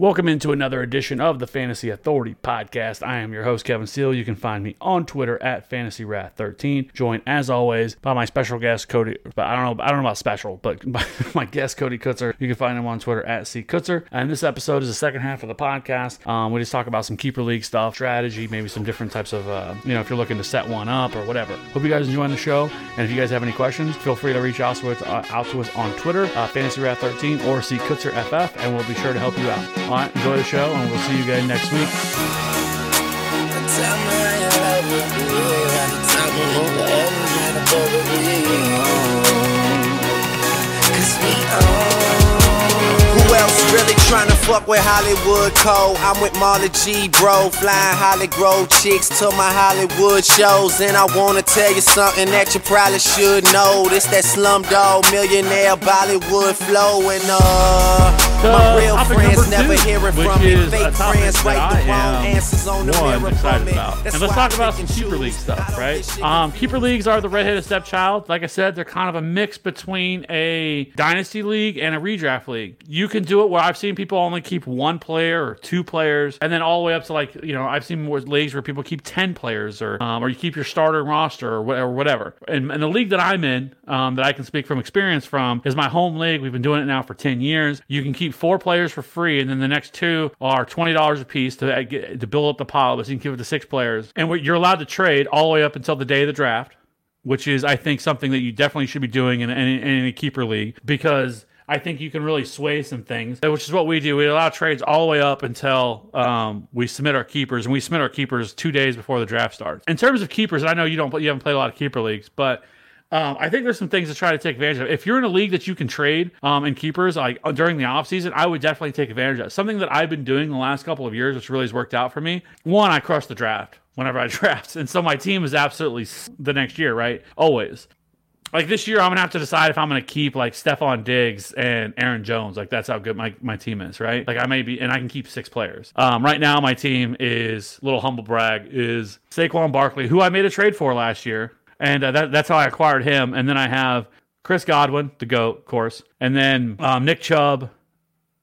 Welcome into another edition of the Fantasy Authority podcast. I am your host, Kevin Steele. You can find me on Twitter at FantasyWrath13. Joined, as always, by my special guest, Cody. But I don't know about special, but my guest, Cody Kutzer. You can find him on Twitter at CKutzerFF. And this episode is the second half of the podcast. We just talk about some keeper league stuff, strategy, maybe some different types of, if you're looking to set one up or whatever. Hope you guys are enjoying the show. And if you guys have any questions, feel free to reach out to us on Twitter, FantasyWrath13 or CKutzerFF, and we'll be sure to help you out. All right, enjoy the show, and we'll see you guys next week. Who else really trying to fuck with Hollywood Cole? I'm with Marla G, bro, flying Hollygrove chicks to my Hollywood shows. And I want to tell you something that you probably should know. This that Slumdog Millionaire Bollywood flow, and my real friends never hear it from me. Fake friends write the wrong answers on the mirror from me. And let's talk about some keeper league stuff, right? Keeper leagues are the redheaded stepchild. Like I said, they're kind of a mix between a dynasty league and a redraft league. You can do it where I've seen people only keep one player or two players, and then all the way up to I've seen more leagues where people keep 10 players or you keep your starter roster or whatever. And the league that I'm in, that I can speak from experience from, is my home league. We've been doing it now for 10 years. You can keep four players for free, and then the next two are $20 a piece to build up the pile, but you can give it to six players. And you're allowed to trade all the way up until the day of the draft, which is, I think, something that you definitely should be doing in a keeper league, because I think you can really sway some things, which is what we do. We allow trades all the way up until we submit our keepers, and we submit our keepers 2 days before the draft starts. In terms of keepers, I know you haven't played a lot of keeper leagues, but I think there's some things to try to take advantage of. If you're in a league that you can trade in keepers during the offseason, I would definitely take advantage of it. Something that I've been doing the last couple of years, which really has worked out for me. One, I crush the draft whenever I draft. And so my team is absolutely the next year, right? Always. Like this year, I'm going to have to decide if I'm going to keep Stefon Diggs and Aaron Jones. That's how good my team is, right? I can keep six players. Right now, my team is, little humble brag, is Saquon Barkley, who I made a trade for last year. And that's how I acquired him. And then I have Chris Godwin, the GOAT, of course. And then Nick Chubb,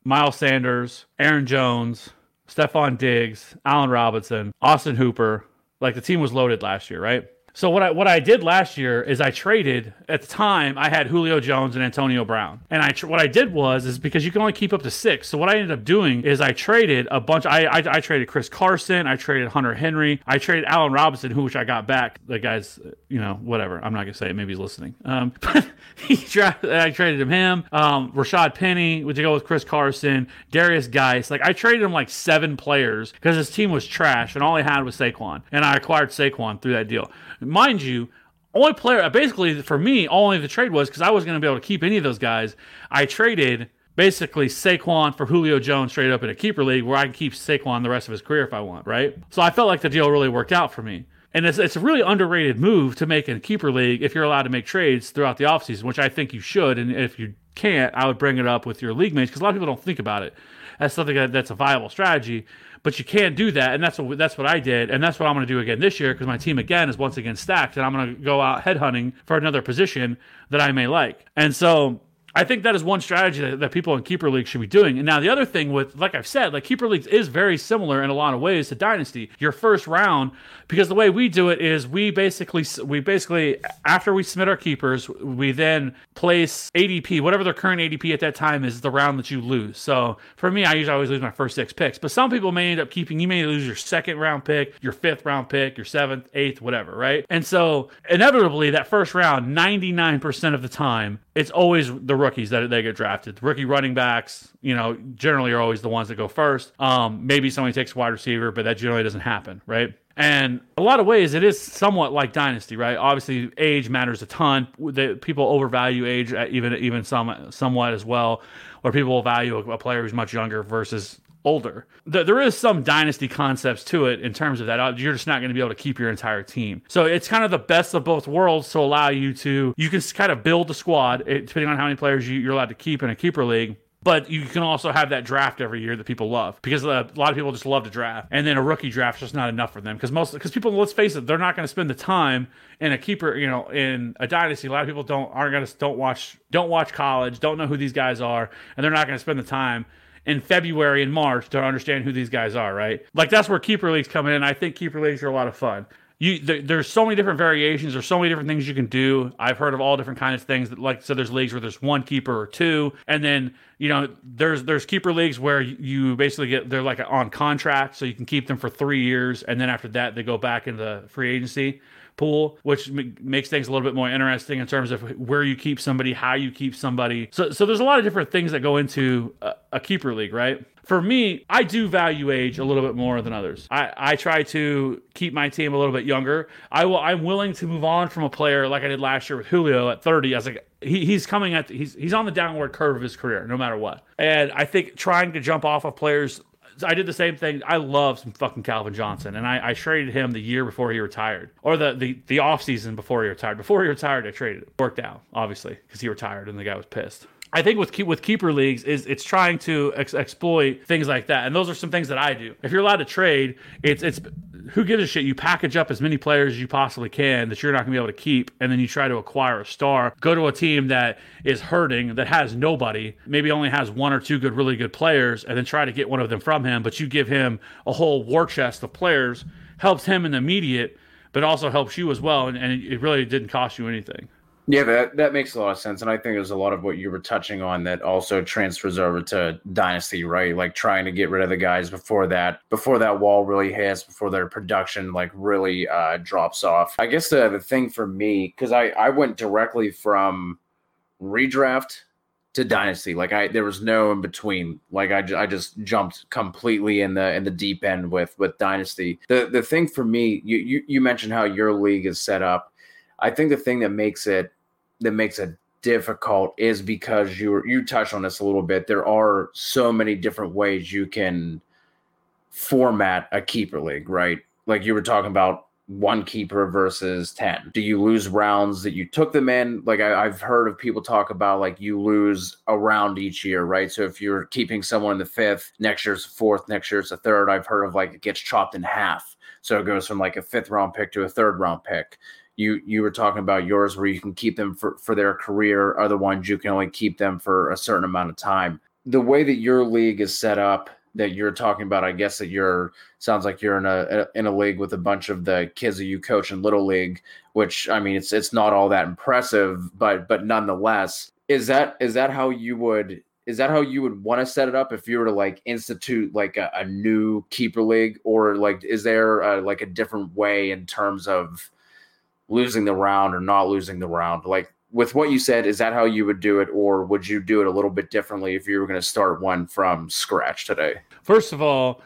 Miles Sanders, Aaron Jones, Stefon Diggs, Allen Robinson, Austin Hooper. The team was loaded last year, right? So what I did last year is I traded. At the time, I had Julio Jones and Antonio Brown. And what I did was because you can only keep up to six. So what I ended up doing is I traded a bunch. I traded Chris Carson. I traded Hunter Henry. I traded Allen Robinson, which I got back. The guy's, whatever. I'm not going to say it. Maybe he's listening. But I traded him. Rashad Penny, which I go with Chris Carson. Darius Geis. I traded him seven players because his team was trash and all I had was Saquon. And I acquired Saquon through that deal. Mind you, only player, basically for me, only the trade was because I wasn't going to be able to keep any of those guys. I traded basically Saquon for Julio Jones straight up in a keeper league where I can keep Saquon the rest of his career if I want, right? So I felt like the deal really worked out for me. And it's a really underrated move to make in a keeper league if you're allowed to make trades throughout the offseason, which I think you should. And if you can't, I would bring it up with your league mates because a lot of people don't think about it. That's something that's a viable strategy. But you can do that, and that's what I did, and that's what I'm going to do again this year because my team, again, is once again stacked, and I'm going to go out headhunting for another position that I may like. And so I think that is one strategy that people in keeper leagues should be doing. And now the other thing with, like I've said, keeper leagues is very similar in a lot of ways to dynasty. Your first round, because the way we do it is we basically after we submit our keepers, we then place ADP, whatever their current ADP at that time is the round that you lose. So for me, I usually always lose my first six picks, but some people may end up keeping, you may lose your second round pick, your fifth round pick, your seventh, eighth, whatever, right? And so inevitably that first round, 99% of the time, it's always the rookies that they get drafted. Rookie running backs, generally are always the ones that go first. Maybe somebody takes a wide receiver, but that generally doesn't happen, right? And a lot of ways, it is somewhat like dynasty, right? Obviously, age matters a ton. People overvalue age, even somewhat as well, where people will value a player who's much younger versus older. There is some dynasty concepts to it in terms of that. You're just not going to be able to keep your entire team. So it's kind of the best of both worlds to allow you can kind of build a squad depending on how many players you're allowed to keep in a keeper league. But you can also have that draft every year that people love because a lot of people just love to draft. And then a rookie draft is just not enough for them because people, let's face it, they're not going to spend the time in a keeper, in a dynasty. A lot of people don't watch college, don't know who these guys are, and they're not going to spend the time in February and March to understand who these guys are, right? Like, that's where keeper leagues come in. I think keeper leagues are a lot of fun. There's so many different variations. There's so many different things you can do. I've heard of all different kinds of things. So there's leagues where there's one keeper or two, and then there's keeper leagues where you basically get, they're like on contract, so you can keep them for 3 years, and then after that they go back into the free agency pool, which makes things a little bit more interesting in terms of where you keep somebody, how you keep somebody. So there's a lot of different things that go into a keeper league, right? For me, I do value age a little bit more than others. I try to keep my team a little bit younger. I'm willing to move on from a player like I did last year with Julio at 30. I was like, he's on the downward curve of his career, no matter what. And I think trying to jump off of players, I did the same thing. I love some fucking Calvin Johnson, and I traded him the year before he retired, or the off season before he retired. Before he retired, I traded him. Worked out, obviously, because he retired and the guy was pissed. I think with keeper leagues is it's trying to exploit things like that, and those are some things that I do. If you're allowed to trade, it's who gives a shit? You package up as many players as you possibly can that you're not going to be able to keep, and then you try to acquire a star. Go to a team that is hurting, that has nobody, maybe only has one or two really good players, and then try to get one of them from him. But you give him a whole war chest of players, helps him in the immediate, but also helps you as well, and it really didn't cost you anything. Yeah, that makes a lot of sense. And I think there's a lot of what you were touching on that also transfers over to Dynasty, right? Like trying to get rid of the guys before that wall really hits, before their production like really drops off. I guess the thing for me, because I went directly from redraft to Dynasty. Like there was no in between. Like I just jumped completely in the deep end with Dynasty. The thing for me, you mentioned how your league is set up. I think the thing that makes it difficult is because you touched on this a little bit. There are so many different ways you can format a keeper league, right? Like you were talking about one keeper versus 10. Do you lose rounds that you took them in? Like I've heard of people talk about like you lose a round each year, right? So if you're keeping someone in the fifth, next year's fourth, next year's the third. I've heard of like it gets chopped in half. So it goes from like a 5th round pick to a 3rd round pick. You were talking about yours where you can keep them for their career. Other ones, you can only keep them for a certain amount of time. The way that your league is set up that you're talking about, I guess that sounds like you're in a league with a bunch of the kids that you coach in Little League, which, I mean, it's not all that impressive, but nonetheless, is that how you would want to set it up if you were to like institute like a new keeper league, or like, is there like a different way in terms of losing the round or not losing the round? Like with what you said, is that how you would do it, or would you do it a little bit differently if you were going to start one from scratch today? First of all,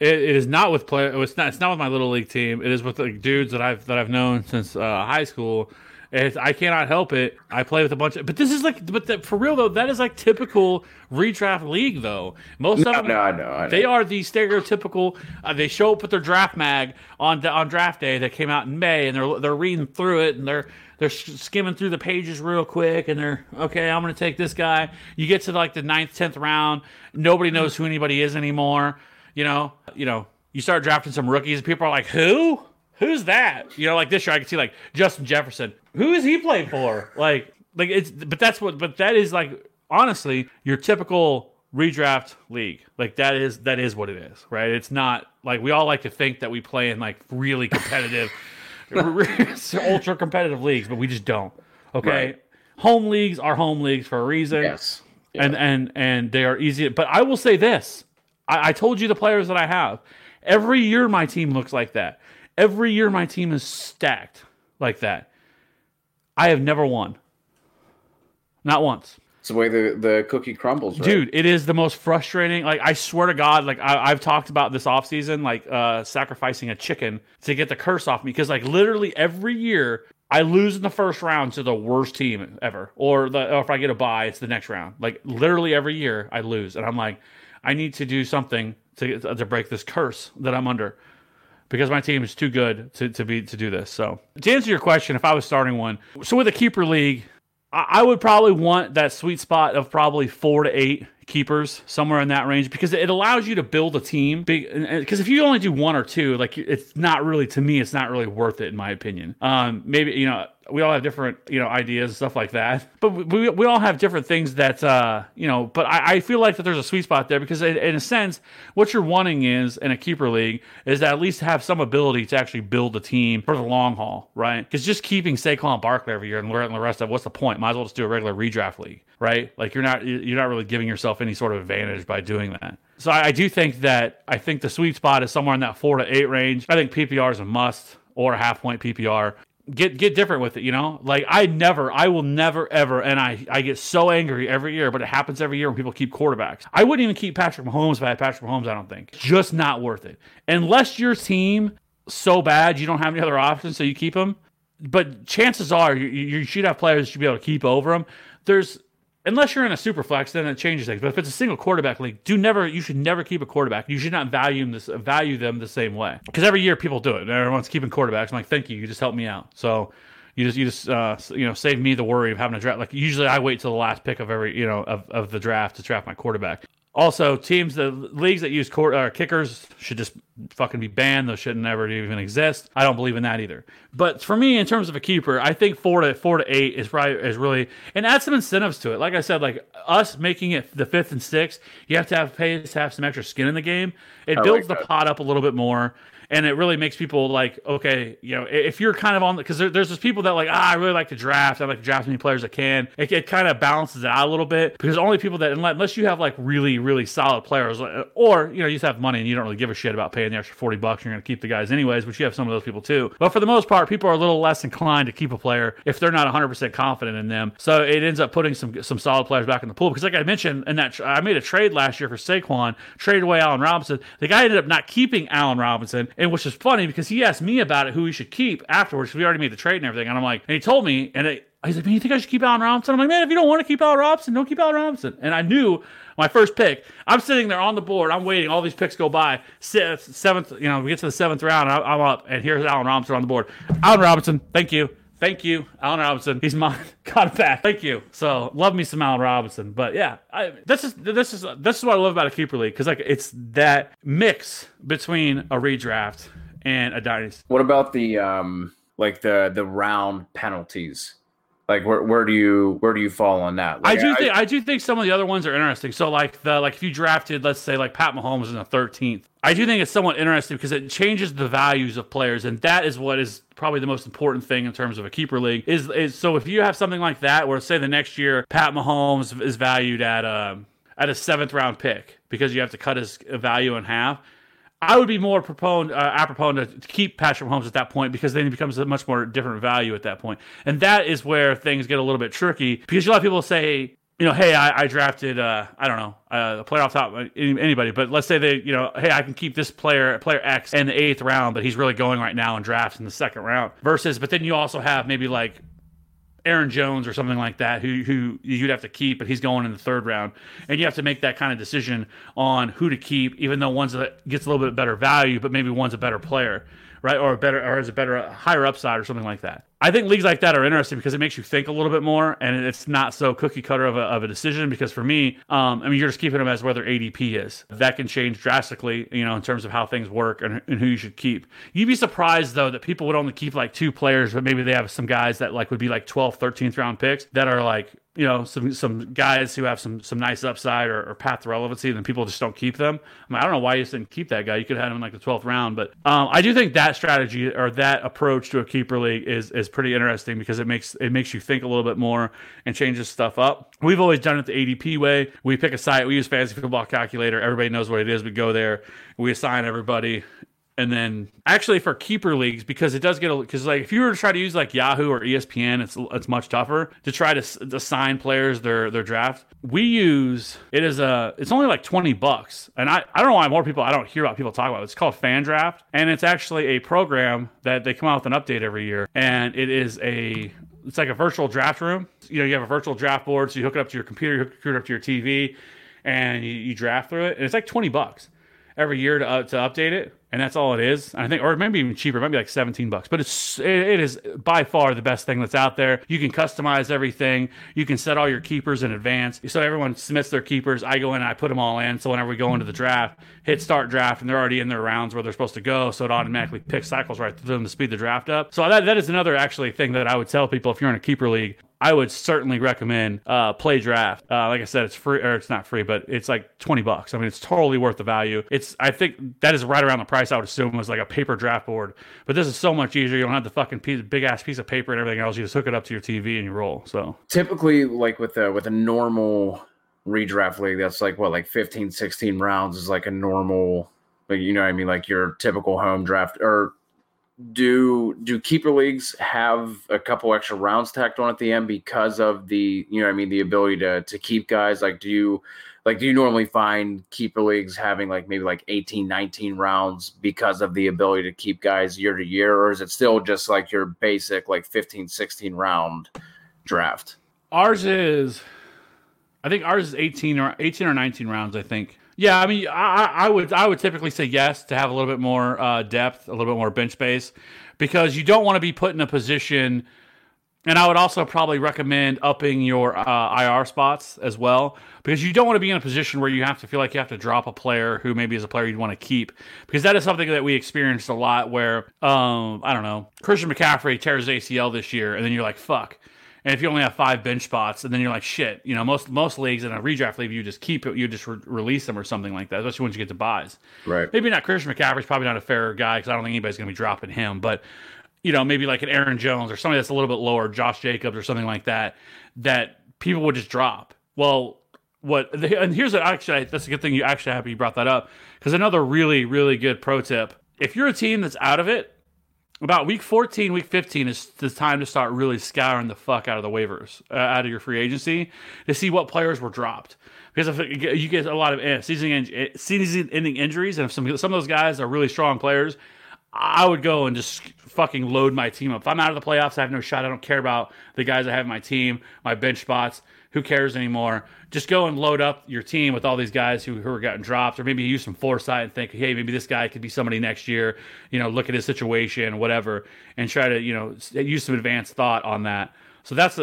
it is not with play. It's not with my Little League team. It is with like dudes that I've known since high school. I cannot help it. I play with a bunch of, for real though, that is like typical redraft league though. Most of them, they are the stereotypical. They show up with their draft mag on draft day that came out in May, and they're reading through it, and they're skimming through the pages real quick, and they're okay. I'm gonna take this guy. You get to like the 9th, 10th round, nobody knows who anybody is anymore. You know, you start drafting some rookies, and people are like, who? Who's that? You know, like this year I could see like Justin Jefferson. Who is he playing for? Like it's, but that is like, honestly, your typical redraft league. Like that is what it is, right? It's not like we all like to think that we play in like really competitive, ultra competitive leagues, but we just don't. Okay. Right. Home leagues are home leagues for a reason. Yes. Yeah. And they are easy. But I will say this. I told you the players that I have. Every year my team looks like that. Every year my team is stacked like that. I have never won. Not once. It's the way the cookie crumbles, right? Dude, it is the most frustrating. Like, I swear to God, like I've talked about this offseason, like sacrificing a chicken to get the curse off me. Because like literally every year I lose in the 1st round to the worst team ever. Or if I get a bye, it's the next round. Like literally every year I lose. And I'm like, I need to do something to break this curse that I'm under, because my team is too good to do this. So to answer your question, if I was starting one, so with a keeper league, I would probably want that sweet spot of probably 4 to 8 keepers, somewhere in that range, because it allows you to build a team. Because if you only do one or two, like, it's not really, to me, it's not really worth it, in my opinion. Maybe, you know, we all have different, you know, ideas and stuff like that, but we all have different things that, you know, but I feel like that there's a sweet spot there, because in a sense, what you're wanting is, in a keeper league, is to at least have some ability to actually build a team for the long haul, right? Because just keeping Saquon Barkley every year and the rest of it, what's the point? Might as well just do a regular redraft league, right? Like, you're not really giving yourself any sort of advantage by doing that. So I do think that, I think the sweet spot is somewhere in that 4 to 8 range. I think PPR is a must, or a half point PPR. Get different with it, you know? Like, I will never, ever, and I get so angry every year, but it happens every year when people keep quarterbacks. I wouldn't even keep Patrick Mahomes if I had Patrick Mahomes, I don't think. Just not worth it. Unless your team so bad you don't have any other options, so you keep him. But chances are you should have players you should be able to keep over them. Unless you're in a super flex, then it changes things. But if it's a single quarterback league, you should never keep a quarterback. You should not value them the same way. Because every year people do it. Everyone's keeping quarterbacks. I'm like, thank you. You just helped me out. So you just you know, save me the worry of having a draft. Like, usually I wait till the last pick of every, you know, of the draft to draft my quarterback. Also, the leagues that use kickers should just fucking be banned. Those shouldn't ever even exist. I don't believe in that either. But for me, in terms of a keeper, I think 4 to 8 is probably really, and add some incentives to it. Like I said, like us making it the 5th and 6th, you have to have some extra skin in the game. It builds the pot up a little bit more. And it really makes people like, okay, you know, if you're kind of on, because there's those people that like, I really like to draft. I like to draft as many players as I can. It kind of balances it out a little bit, because only people that, unless you have like really, really solid players, or, you know, you just have money and you don't really give a shit about paying the extra $40, and you're going to keep the guys anyways, which you have some of those people too. But for the most part, people are a little less inclined to keep a player if they're not 100% confident in them. So it ends up putting some solid players back in the pool. Because like I mentioned, in that I made a trade last year for Saquon, traded away Allen Robinson. The guy ended up not keeping Allen Robinson. And which is funny, because he asked me about it, who he should keep afterwards, because we already made the trade and everything. And I'm like, and he told me, he's like, man, you think I should keep Allen Robinson? I'm like, man, if you don't want to keep Allen Robinson, don't keep Allen Robinson. And I knew my first pick. I'm sitting there on the board. I'm waiting. All these picks go by. 7th, you know, we get to the 7th round. I'm up, and here's Allen Robinson on the board. Allen Robinson, thank you. Thank you, Allen Robinson. He's mine. Got it back. Thank you. So love me some Allen Robinson. But yeah, this is what I love about a keeper league, because like it's that mix between a redraft and a dynasty. What about the like the round penalties? Like where do you fall on that? Like, I do think some of the other ones are interesting. So like if you drafted, let's say, like Pat Mahomes in the 13th, I do think it's somewhat interesting because it changes the values of players, and that is what is probably the most important thing in terms of a keeper league. Is so if you have something like that, where say the next year Pat Mahomes is valued at a 7th round pick because you have to cut his value in half. I would be more apropos to keep Patrick Mahomes at that point, because then he becomes a much more different value at that point. And that is where things get a little bit tricky, because a lot of people say, you know, hey, I drafted, I don't know, a player off top, anybody, but let's say they, you know, hey, I can keep this player X in the 8th round, but he's really going right now in drafts in the 2nd round versus, but then you also have maybe like Aaron Jones or something like that, who you'd have to keep, but he's going in the 3rd round, and you have to make that kind of decision on who to keep, even though one's that gets a little bit better value, but maybe one's a better player, right, or has a better higher upside or something like that. I think leagues like that are interesting because it makes you think a little bit more, and it's not so cookie cutter of a decision. Because for me, I mean, you're just keeping them as where their ADP is. That can change drastically, you know, in terms of how things work and who you should keep. You'd be surprised though that people would only keep like 2 players, but maybe they have some guys that like would be like 12th, 13th round picks that are like, you know, some guys who have some nice upside or path to relevancy, and then people just don't keep them. I mean, I don't know why you just didn't keep that guy. You could have had him in like the 12th round, but I do think that strategy or that approach to a keeper league is pretty interesting because it makes you think a little bit more and changes stuff up. We've always done it the ADP way. We pick a site. We use Fantasy Football Calculator. Everybody knows what it is. We go there. We assign everybody. And then actually for keeper leagues, because it does get because like if you were to try to use like Yahoo or ESPN, it's much tougher to try to assign players their draft. We use it's only like $20, and I don't know why more people I don't hear about people talk about it. It's called Fan Draft, and it's actually a program that they come out with an update every year, and it's like a virtual draft room. You know, you have a virtual draft board, so you hook it up to your computer, you hook it up to your TV, and you draft through it, and it's like $20 every year to update it. and that's all it is. I think, or maybe even cheaper. It might be like $17, but it is by far the best thing that's out there. You can customize everything. You can set all your keepers in advance. So everyone submits their keepers. I go in and I put them all in. So whenever we go into the draft, hit start draft, and they're already in their rounds where they're supposed to go. So it automatically picks cycles right through them to speed the draft up. So that is another actually thing that I would tell people if you're in a keeper league. I would certainly recommend Play Draft. Like I said, it's free, or it's not free, but it's like $20. I mean, it's totally worth the value. I think that is right around the price I would assume was like a paper draft board. But this is so much easier. You don't have the fucking big ass piece of paper and everything else. You just hook it up to your TV and you roll. So typically, like with a normal redraft league, that's like what, like 15, 16 rounds is like a normal, like, you know what I mean, like your typical home draft. Or do keeper leagues have a couple extra rounds tacked on at the end because of the, you know what I mean, the ability to keep guys? Like do you normally find keeper leagues having like maybe like 18, 19 rounds because of the ability to keep guys year to year, or is it still just like your basic like 15, 16 round draft? I think ours is 18 or 19 rounds, I think. Yeah, I mean, I would typically say yes to have a little bit more depth, a little bit more bench space, because you don't want to be put in a position. And I would also probably recommend upping your IR spots as well, because you don't want to be in a position where you have to feel like you have to drop a player who maybe is a player you'd want to keep, because that is something that we experienced a lot where, I don't know, Christian McCaffrey tears ACL this year, and then you're like, fuck. And if you only have 5 bench spots, and then you're like, shit, you know, most leagues in a redraft league, you just keep it, you just release them or something like that, especially once you get to buys. Right. Maybe not Christian McCaffrey's probably not a fair guy, because I don't think anybody's going to be dropping him. But, you know, maybe like an Aaron Jones or somebody that's a little bit lower, Josh Jacobs or something like that, that people would just drop. Well, that's a good thing you actually have, you brought that up, because another really, really good pro tip. If you're a team that's out of it, about week 14, week 15 is the time to start really scouring the fuck out of the waivers, out of your free agency, to see what players were dropped. Because if you get a lot of season-ending injuries, and if some of those guys are really strong players, I would go and just fucking load my team up. If I'm out of the playoffs, I have no shot. I don't care about the guys I have in my team, my bench spots. Who cares anymore? Just go and load up your team with all these guys who are getting dropped, or maybe use some foresight and think, hey, maybe this guy could be somebody next year. You know, look at his situation, whatever, and try to, you know, use some advanced thought on that. So that's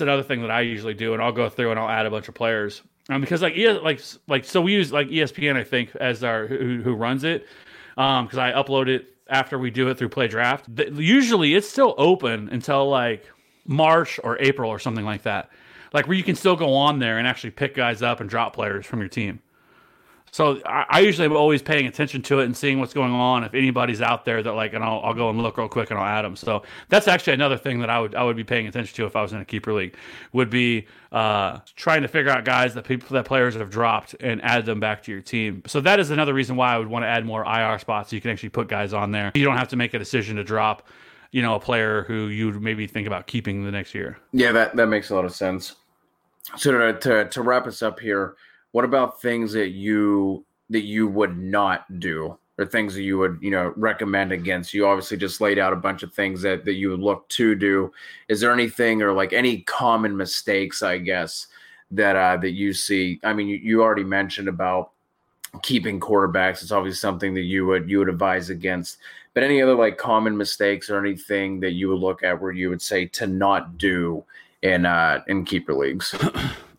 another thing that I usually do, and I'll go through and I'll add a bunch of players because so we use like ESPN, I think, as our who runs it, because I upload it after we do it through Play Draft. Usually it's still open until like March or April or something like that. Like where you can still go on there and actually pick guys up and drop players from your team. So I usually am always paying attention to it and seeing what's going on. If anybody's out there that like, and I'll go and look real quick and I'll add them. So that's actually another thing that I would be paying attention to if I was in a keeper league, would be trying to figure out guys that players that have dropped and add them back to your team. So that is another reason why I would want to add more IR spots, so you can actually put guys on there. You don't have to make a decision to drop, you know, a player who you'd maybe think about keeping the next year. Yeah, that makes a lot of sense. So to wrap us up here, what about things that you would not do, or things that you would, you know, recommend against? You obviously just laid out a bunch of things that you would look to do. Is there anything, or like any common mistakes, I guess, that you see? I mean, you already mentioned about keeping quarterbacks. It's obviously something that you would advise against. But any other like common mistakes or anything that you would look at where you would say to not do in keeper leagues?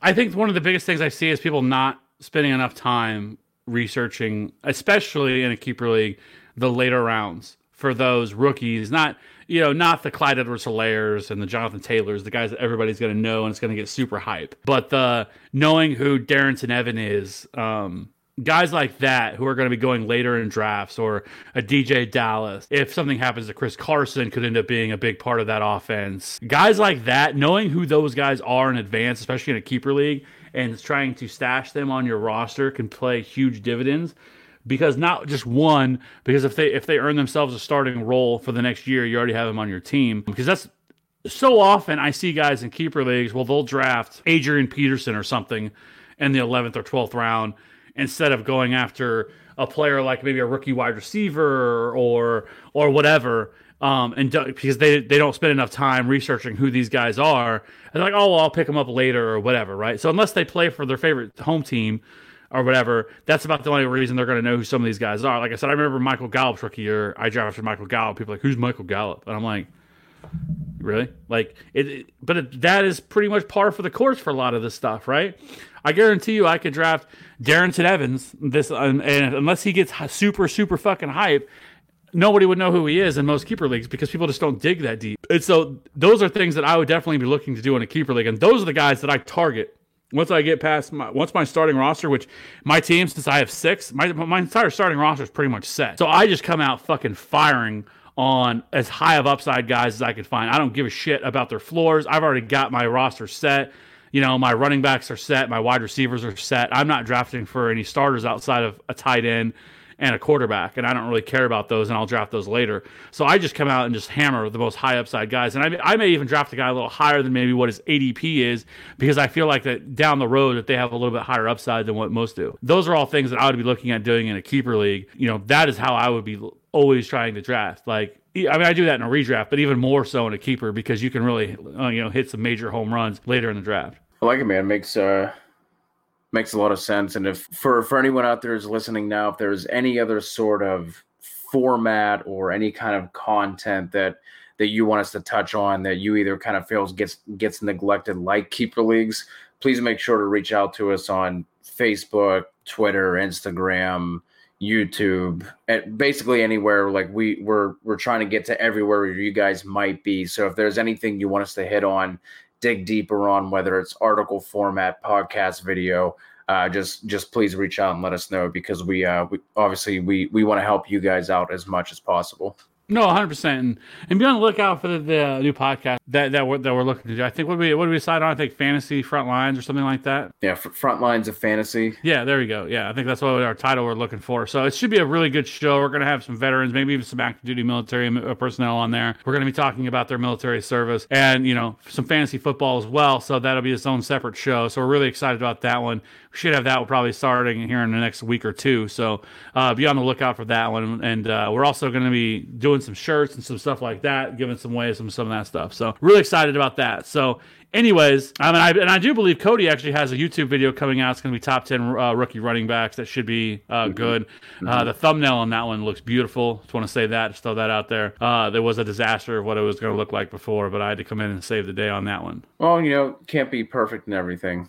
I think one of the biggest things I see is people not spending enough time researching, especially in a keeper league, the later rounds for those rookies, not the Clyde Edwards Hilaires and the Jonathan Taylors, the guys that everybody's going to know and it's going to get super hype, but knowing who Darrynton Evans is, guys like that who are going to be going later in drafts, or a DJ Dallas. If something happens to Chris Carson, could end up being a big part of that offense. Guys like that, knowing who those guys are in advance, especially in a keeper league, and trying to stash them on your roster can play huge dividends. Because not just one, because if they earn themselves a starting role for the next year, you already have them on your team. Because that's so often I see guys in keeper leagues, well, they'll draft Adrian Peterson or something in the 11th or 12th round, instead of going after a player like maybe a rookie wide receiver or whatever, because they don't spend enough time researching who these guys are. And they're like, oh, well, I'll pick them up later or whatever, right? So unless they play for their favorite home team, or whatever, that's about the only reason they're going to know who some of these guys are. Like I said, I remember Michael Gallup's rookie year. I drafted Michael Gallup. People are like, who's Michael Gallup? And I'm like, really? Like it but that is pretty much par for the course for a lot of this stuff, right? I guarantee you, I could draft Darrynton Evans this, and unless he gets super, super fucking hype, nobody would know who he is in most keeper leagues because people just don't dig that deep. And so those are things that I would definitely be looking to do in a keeper league, and those are the guys that I target. Once I get past my starting roster, which my team, since I have six, my entire starting roster is pretty much set. So I just come out fucking firing on as high of upside guys as I could find. I don't give a shit about their floors. I've already got my roster set. You know, my running backs are set. My wide receivers are set. I'm not drafting for any starters outside of a tight end and a quarterback, and I don't really care about those, and I'll draft those later. So I just come out and just hammer the most high upside guys, and I may even draft a guy a little higher than maybe what his ADP is, because I feel like that down the road that they have a little bit higher upside than what most do. Those are all things that I would be looking at doing in a keeper league. You know, that is how I would be always trying to draft. Like, I mean, I do that in a redraft, but even more so in a keeper, because you can really, you know, hit some major home runs later in the draft. I like it, man. It makes a lot of sense. And if for anyone out there who's listening now, if there's any other sort of format or any kind of content that you want us to touch on that you either kind of feels gets neglected, like keeper leagues, please make sure to reach out to us on Facebook, Twitter, Instagram, YouTube, and basically anywhere. Like we're trying to get to everywhere you guys might be. So if there's anything you want us to hit on, dig deeper on, whether it's article format, podcast, video, just please reach out and let us know, because we obviously want to help you guys out as much as possible. No, 100%. And be on the lookout for the new podcast that we're looking to do. I think what did we decide on? I think Fantasy Frontlines or something like that. Yeah, Frontlines of Fantasy. Yeah, there we go. Yeah, I think that's what our title we're looking for. So it should be a really good show. We're going to have some veterans, maybe even some active duty military personnel on there. We're going to be talking about their military service and, you know, some fantasy football as well. So that'll be its own separate show. So we're really excited about that one. We should have that one probably starting here in the next week or two. So be on the lookout for that one. And we're also going to be doing some shirts and some stuff like that, giving some away some of that stuff. So really excited about that. So anyways, I do believe Cody actually has a YouTube video coming out. It's going to be top 10 rookie running backs. That should be good. The thumbnail on that one looks beautiful. Just want to say that, just throw that out there. There was a disaster of what it was going to look like before, but I had to come in and save the day on that one. Well, you know, can't be perfect in everything.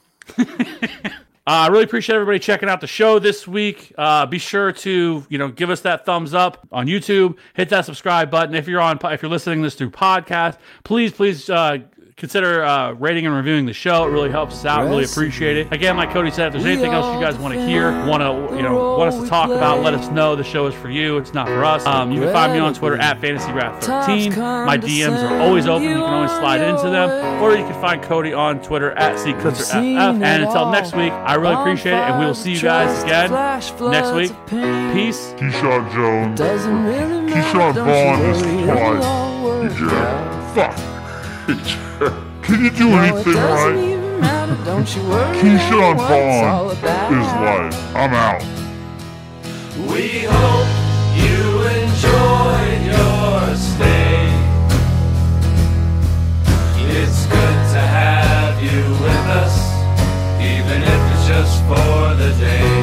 I really appreciate everybody checking out the show this week. Be sure to, you know, give us that thumbs up on YouTube. Hit that subscribe button. If you're listening to this through podcast, please consider rating and reviewing the show. It really helps us out. Really appreciate it. Again, like Cody said, if there's anything else you guys want to hear, want us to talk about, let us know. The show is for you. It's not for us. You can find me on Twitter at FantasyWrath13. My DMs are always open. You can always slide into them. Or you can find Cody on Twitter at CKutzerFF. And until next week, I really appreciate it, and we will see you guys again next week. Peace. Keyshawn Jones. Keyshawn Vaughn is twice. Yeah. Fuck. Can you do anything right? Keyshawn Vaughn is life. I'm out. We hope you enjoyed your stay. It's good to have you with us, even if it's just for the day.